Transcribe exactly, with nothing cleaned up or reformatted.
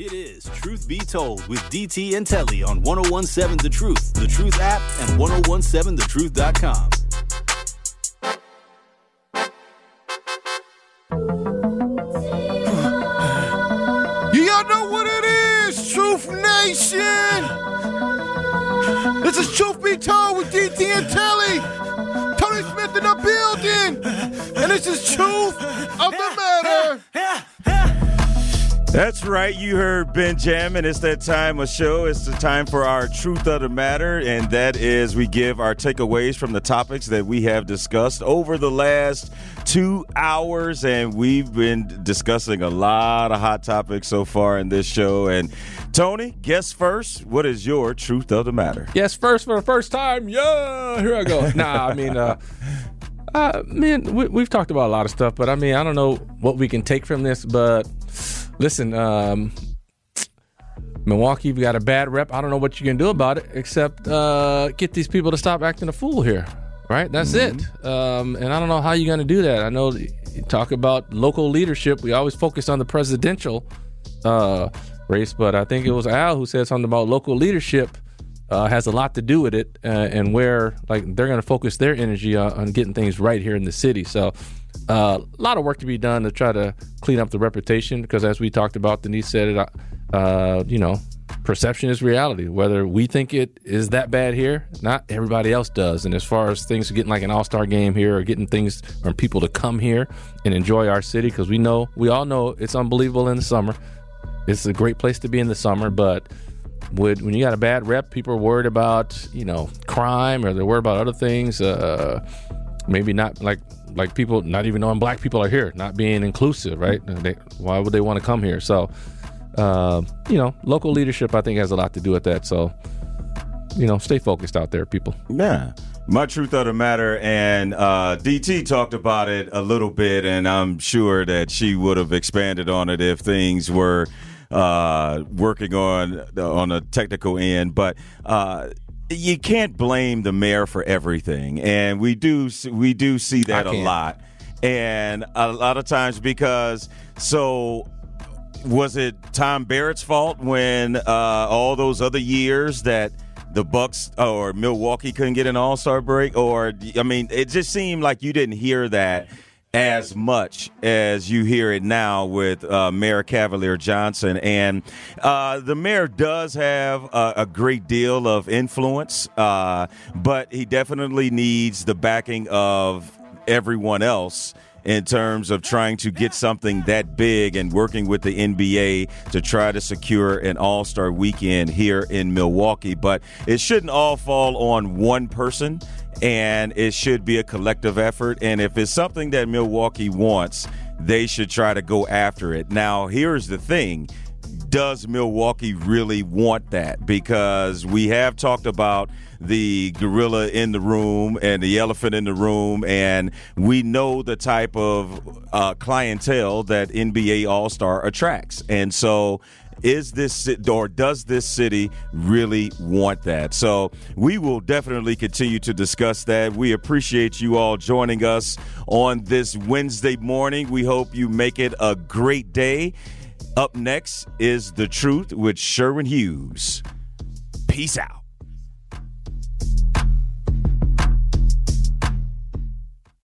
It is Truth Be Told with D T and Telly on ten seventeen The Truth, The Truth app, and ten seventeen the truth dot com. You all know what it is, Truth Nation! This is Truth Be Told with D T and Telly! Tony Smith in the building! And this is Truth of the Matter! That's right. You heard Benjamin. It's that time of show. It's the time for our Truth of the Matter, and that is we give our takeaways from the topics that we have discussed over the last two hours, and we've been discussing a lot of hot topics so far in this show. And Tony, guess first, what is your Truth of the Matter? Guess first for the first time. Yeah, here I go. Nah, I mean... uh Uh, man, we, we've talked about a lot of stuff, but I mean, I don't know what we can take from this, but listen, um, Milwaukee, we got a bad rep. I don't know what you can do about it except uh, get these people to stop acting a fool here, right? That's mm-hmm. it. Um, and I don't know how you're going to do that. I know you talk about local leadership. We always focus on the presidential uh, race, but I think it was Al who said something about local leadership. Uh, has a lot to do with it, uh, and where like they're going to focus their energy on, on getting things right here in the city. So uh, a lot of work to be done to try to clean up the reputation, because as we talked about, Denise said it, uh, you know, perception is reality. Whether we think it is that bad here, not everybody else does. And as far as things getting like an all-star game here, or getting things or people to come here and enjoy our city, because we know, we all know it's unbelievable in the summer. It's a great place to be in the summer, but Would, when you got a bad rep, people are worried about, you know, crime, or they're worried about other things. Uh, maybe not like like people not even knowing black people are here, not being inclusive, right? They, why would they want to come here? So, uh, you know, local leadership, I think, has a lot to do with that. So, you know, stay focused out there, people. Yeah. My Truth of the Matter, and uh, D T talked about it a little bit, and I'm sure that she would have expanded on it if things were Uh, working on on a technical end, but uh, you can't blame the mayor for everything, and we do we do see that a lot, and a lot of times because so. Was it Tom Barrett's fault when uh, all those other years that the Bucks or Milwaukee couldn't get an all-star break? Or I mean, it just seemed like you didn't hear that as much as you hear it now with uh, Mayor Cavalier Johnson. And uh, the mayor does have a, a great deal of influence, uh, but he definitely needs the backing of everyone else in terms of trying to get something that big and working with the N B A to try to secure an all-star weekend here in Milwaukee. But it shouldn't all fall on one person, and it should be a collective effort. And if it's something that Milwaukee wants, they should try to go after it. Now, here's the thing. Does Milwaukee really want that? Because we have talked about the gorilla in the room and the elephant in the room, and we know the type of uh, clientele that N B A All-Star attracts. And so is this, or does this city really want that? So we will definitely continue to discuss that. We appreciate you all joining us on this Wednesday morning. We hope you make it a great day. Up next is The Truth with Sherwin Hughes. Peace out.